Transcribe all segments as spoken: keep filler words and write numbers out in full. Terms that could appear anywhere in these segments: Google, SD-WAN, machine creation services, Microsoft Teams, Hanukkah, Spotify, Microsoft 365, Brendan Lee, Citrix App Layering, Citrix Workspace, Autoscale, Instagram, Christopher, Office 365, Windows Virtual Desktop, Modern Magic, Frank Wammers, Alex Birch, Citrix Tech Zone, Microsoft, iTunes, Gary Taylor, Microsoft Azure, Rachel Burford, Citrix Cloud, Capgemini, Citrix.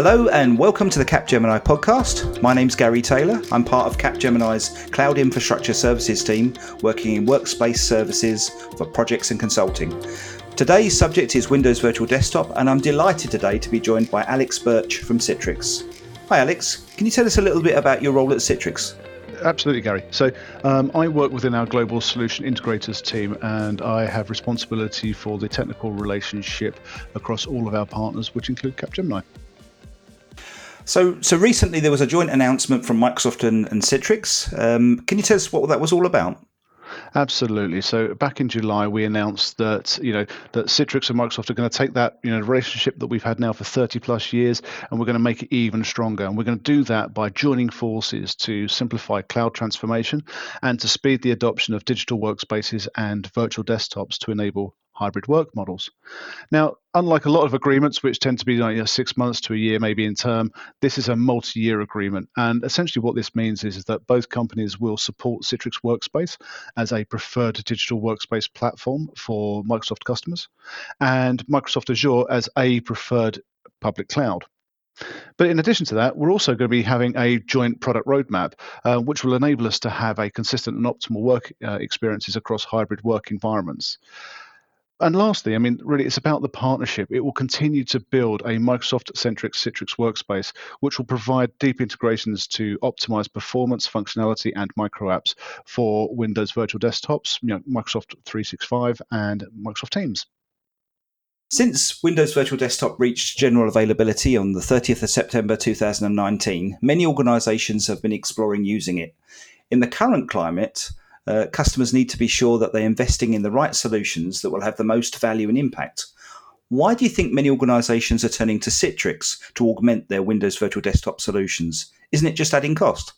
Hello and welcome to the Capgemini podcast. My name's Gary Taylor. I'm part of Capgemini's Cloud Infrastructure Services team, working in workspace services for projects and consulting. Today's subject is Windows Virtual Desktop, and I'm delighted today to be joined by Alex Birch from Citrix. Hi Alex, can you tell us a little bit about your role at Citrix? Absolutely, Gary. So um, I work within our global solution integrators team, and I have responsibility for the technical relationship across all of our partners, which include Capgemini. So, so recently there was a joint announcement from Microsoft and, and Citrix. Um, can you tell us what that was all about? Absolutely. So back in July, we announced that you know that Citrix and Microsoft are going to take that you know relationship that we've had now for thirty plus years, and we're going to make it even stronger. And we're going to do that by joining forces to simplify cloud transformation and to speed the adoption of digital workspaces and virtual desktops to enable hybrid work models. Now, unlike a lot of agreements, which tend to be like you know, six months to a year, maybe in term, this is a multi-year agreement. And essentially what this means is, is that both companies will support Citrix Workspace as a preferred digital workspace platform for Microsoft customers, and Microsoft Azure as a preferred public cloud. But in addition to that, we're also going to be having a joint product roadmap, uh, which will enable us to have a consistent and optimal work uh, experiences across hybrid work environments. And lastly, I mean, really, it's about the partnership. It will continue to build a Microsoft-centric Citrix Workspace, which will provide deep integrations to optimize performance, functionality, and micro apps for Windows Virtual Desktops, you know, Microsoft three sixty-five, and Microsoft Teams. Since Windows Virtual Desktop reached general availability on the thirtieth of September two thousand nineteen, many organizations have been exploring using it. In the current climate, Uh, customers need to be sure that they're investing in the right solutions that will have the most value and impact. Why do you think many organizations are turning to Citrix to augment their Windows Virtual Desktop solutions? Isn't it just adding cost?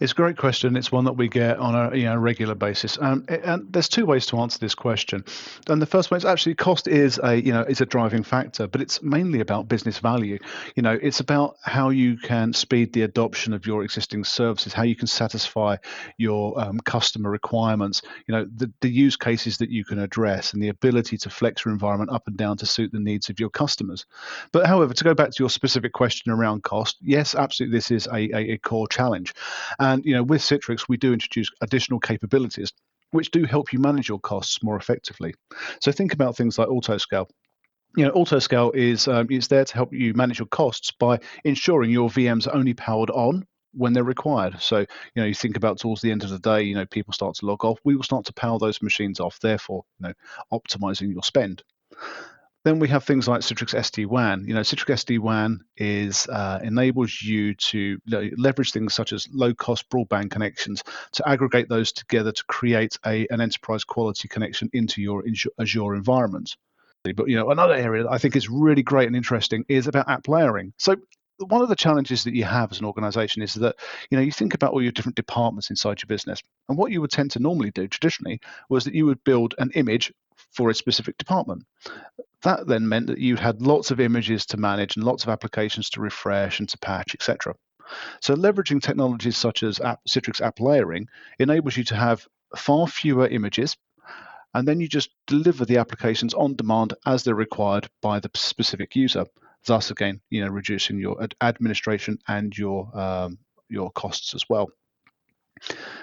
It's a great question. It's one that we get on a you know, regular basis, um, and there's two ways to answer this question. And the first one is actually cost is a you know is a driving factor, but it's mainly about business value. You know, it's about how you can speed the adoption of your existing services, how you can satisfy your um, customer requirements. You know, the, the use cases that you can address, and the ability to flex your environment up and down to suit the needs of your customers. But however, to go back to your specific question around cost, yes, absolutely, this is a, a, a core challenge. Um, And you know, with Citrix, we do introduce additional capabilities which do help you manage your costs more effectively. So think about things like Autoscale. You know, Autoscale is um, it's there to help you manage your costs by ensuring your V Ms are only powered on when they're required. So, you know, you think about towards the end of the day, you know, people start to log off. We will start to power those machines off, therefore, you know, optimizing your spend. Then we have things like Citrix S D WAN. You know, Citrix S D WAN is uh, enables you to leverage things such as low-cost broadband connections to aggregate those together to create a, an enterprise-quality connection into your Azure environment. But you know, another area that I think is really great and interesting is about app layering. So one of the challenges that you have as an organization is that, you know, you think about all your different departments inside your business, and what you would tend to normally do traditionally was that you would build an image for a specific department. That then meant that you had lots of images to manage and lots of applications to refresh and to patch, et cetera. So leveraging technologies such as app, Citrix App Layering enables you to have far fewer images, and then you just deliver the applications on demand as they're required by the specific user. Thus, again, you know, reducing your administration and your um, your costs as well.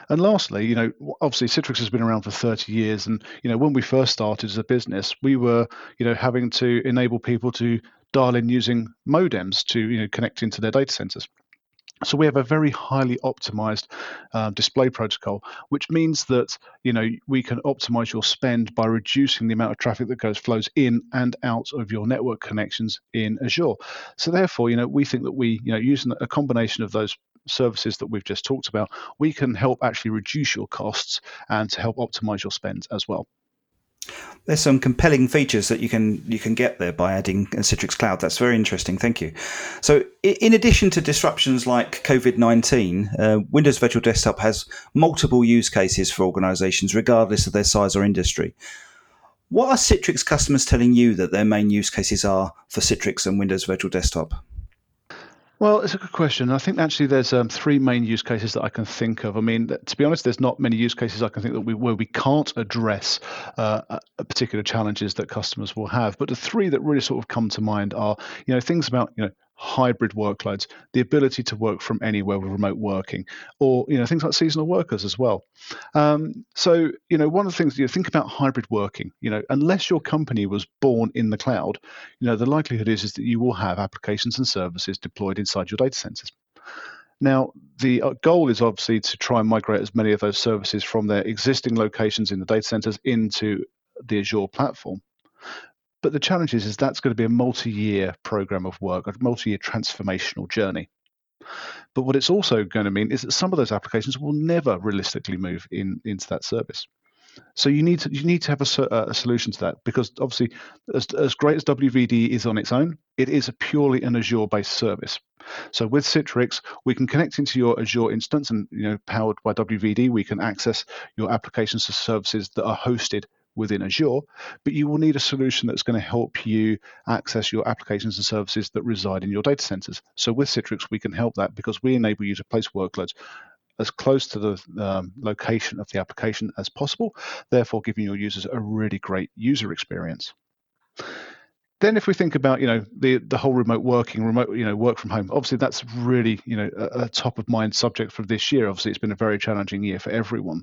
And lastly, you know, obviously Citrix has been around for thirty years, and you know, when we first started as a business, we were, you know, having to enable people to dial in using modems to, you know, connect into their data centers. So we have a very highly optimized uh, display protocol, which means that, you know, we can optimize your spend by reducing the amount of traffic that goes flows in and out of your network connections in Azure. So therefore, you know, we think that we, you know, using a combination of those services that we've just talked about, we can help actually reduce your costs and to help optimize your spend as well. There's some compelling features that you can you can get there by adding Citrix Cloud. That's very interesting. Thank you. So in addition to disruptions like COVID nineteen, uh, Windows Virtual Desktop has multiple use cases for organizations, regardless of their size or industry. What are Citrix customers telling you that their main use cases are for Citrix and Windows Virtual Desktop? Well, it's a good question. I think actually there's um, three main use cases that I can think of. I mean, to be honest, there's not many use cases I can think that we where we can't address uh, a particular challenges that customers will have. But the three that really sort of come to mind are, you know, things about, you know, hybrid workloads, the ability to work from anywhere with remote working, or you know things like seasonal workers as well. Um, so you know one of the things you think about hybrid working, you know unless your company was born in the cloud, you know the likelihood is, is that you will have applications and services deployed inside your data centers. Now, the goal is obviously to try and migrate as many of those services from their existing locations in the data centers into the Azure platform. But the challenge is, is that's going to be a multi-year program of work, a multi-year transformational journey. But what it's also going to mean is that some of those applications will never realistically move in, into that service. So you need to you need to have a, a solution to that, because obviously, as, as great as W V D is on its own, it is a purely an Azure-based service. So with Citrix, we can connect into your Azure instance, and you know, powered by W V D, we can access your applications and services that are hosted within Azure, but you will need a solution that's going to help you access your applications and services that reside in your data centers. So with Citrix, we can help that, because we enable you to place workloads as close to the um, location of the application as possible, therefore giving your users a really great user experience. Then if we think about, you know, the, the whole remote working, remote, you know, work from home, obviously that's really, you know, a, a top of mind subject for this year. Obviously, it's been a very challenging year for everyone.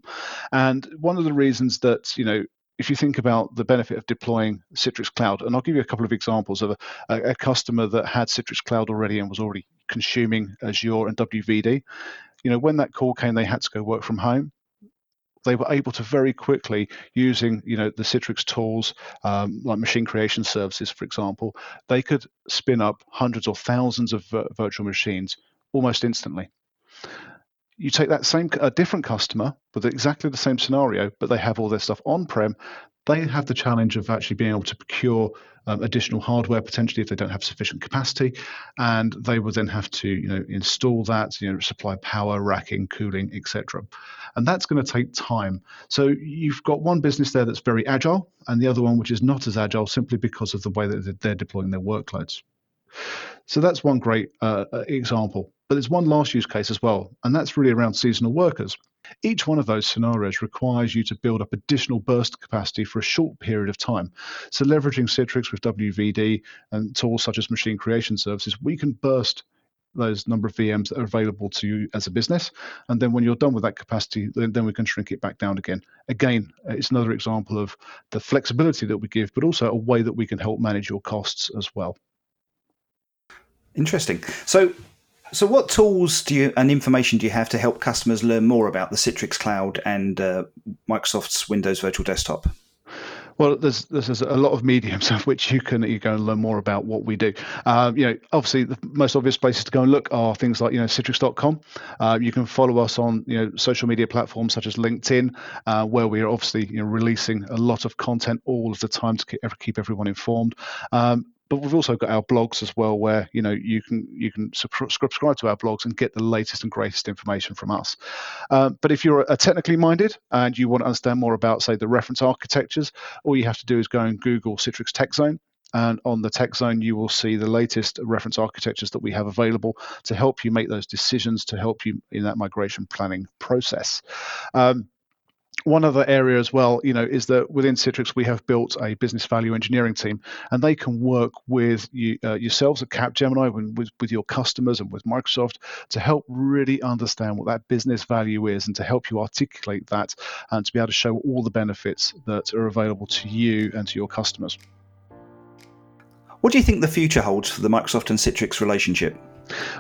And one of the reasons that, you know, if you think about the benefit of deploying Citrix Cloud, and I'll give you a couple of examples of a, a customer that had Citrix Cloud already and was already consuming Azure and W V D. You know, when that call came, they had to go work from home. They were able to very quickly, using you know the Citrix tools um, like machine creation services, for example, they could spin up hundreds or thousands of uh, virtual machines almost instantly. You take that same, a different customer with exactly the same scenario, but they have all their stuff on-prem. They have the challenge of actually being able to procure um, additional hardware, potentially, if they don't have sufficient capacity, and they will then have to, you know, install that, you know, supply power, racking, cooling, et cetera. And that's going to take time. So you've got one business there that's very agile, and the other one which is not as agile, simply because of the way that they're deploying their workloads. So that's one great uh, example. But there's one last use case as well, and that's really around seasonal workers. Each one of those scenarios requires you to build up additional burst capacity for a short period of time. So leveraging Citrix with W V D and tools such as machine creation services, we can burst those number of V Ms that are available to you as a business. And then when you're done with that capacity, then, then we can shrink it back down again. Again, it's another example of the flexibility that we give, but also a way that we can help manage your costs as well. Interesting. So so what tools do you and information do you have to help customers learn more about the Citrix Cloud and uh, Microsoft's Windows Virtual Desktop? Well, there's there's a lot of mediums of which you can you go and learn more about what we do. Um, you know, obviously the most obvious places to go and look are things like you know citrix dot com. Uh, you can follow us on you know social media platforms such as LinkedIn, uh, where we are obviously you know releasing a lot of content all of the time to keep everyone informed. Um, But we've also got our blogs as well, where you know you can you can subscribe to our blogs and get the latest and greatest information from us. Um, but if you're a technically minded and you want to understand more about, say, the reference architectures, all you have to do is go and Google Citrix Tech Zone, and on the Tech Zone you will see the latest reference architectures that we have available to help you make those decisions, to help you in that migration planning process. Um, One other area as well, you know, is that within Citrix, we have built a business value engineering team, and they can work with you, uh, yourselves at Capgemini, with, with your customers and with Microsoft, to help really understand what that business value is and to help you articulate that and to be able to show all the benefits that are available to you and to your customers. What do you think the future holds for the Microsoft and Citrix relationship?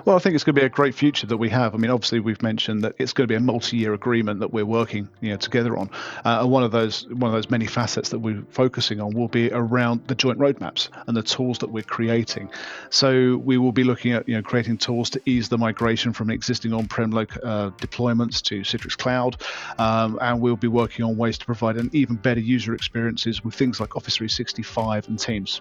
Well, I think it's going to be a great future that we have. I mean, obviously, we've mentioned that it's going to be a multi-year agreement that we're working, you know, together on. Uh, and one of those, one of those many facets that we're focusing on will be around the joint roadmaps and the tools that we're creating. So we will be looking at, you know, creating tools to ease the migration from existing on-prem lo- uh, deployments to Citrix Cloud, um, and we'll be working on ways to provide an even better user experiences with things like Office three sixty-five and Teams.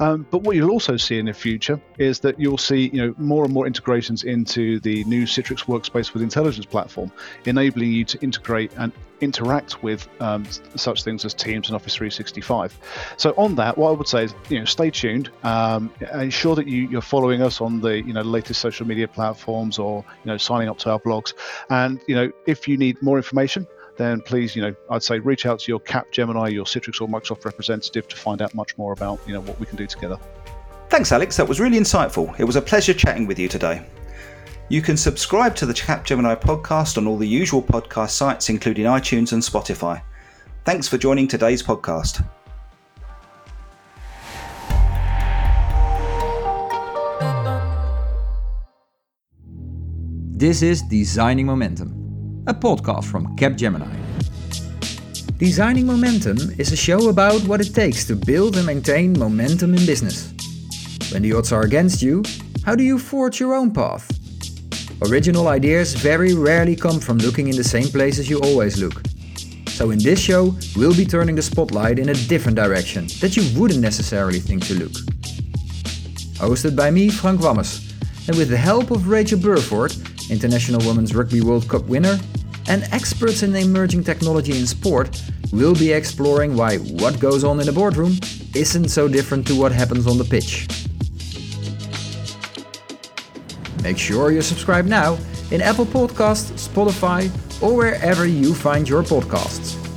Um, but what you'll also see in the future is that you'll see, you know, more and more integrations into the new Citrix Workspace with Intelligence platform, enabling you to integrate and interact with um, such things as Teams and Office three sixty-five. So on that, what I would say is, you know, stay tuned. Um, ensure that you, you're following us on the, you know, latest social media platforms, or you know, signing up to our blogs. And you know, if you need more information, then please, you know, I'd say reach out to your Capgemini, your Citrix or Microsoft representative to find out much more about, you know, what we can do together. Thanks, Alex. That was really insightful. It was a pleasure chatting with you today. You can subscribe to the Capgemini podcast on all the usual podcast sites, including iTunes and Spotify. Thanks for joining today's podcast. This is Designing Momentum, a podcast from Capgemini. Designing Momentum is a show about what it takes to build and maintain momentum in business. When the odds are against you, how do you forge your own path? Original ideas very rarely come from looking in the same places you always look. So in this show, we'll be turning the spotlight in a different direction that you wouldn't necessarily think to look. Hosted by me, Frank Wammers, and with the help of Rachel Burford, International Women's Rugby World Cup winner, and experts in emerging technology in sport, we'll be exploring why what goes on in the boardroom isn't so different to what happens on the pitch. Make sure you subscribe now in Apple Podcasts, Spotify, or wherever you find your podcasts.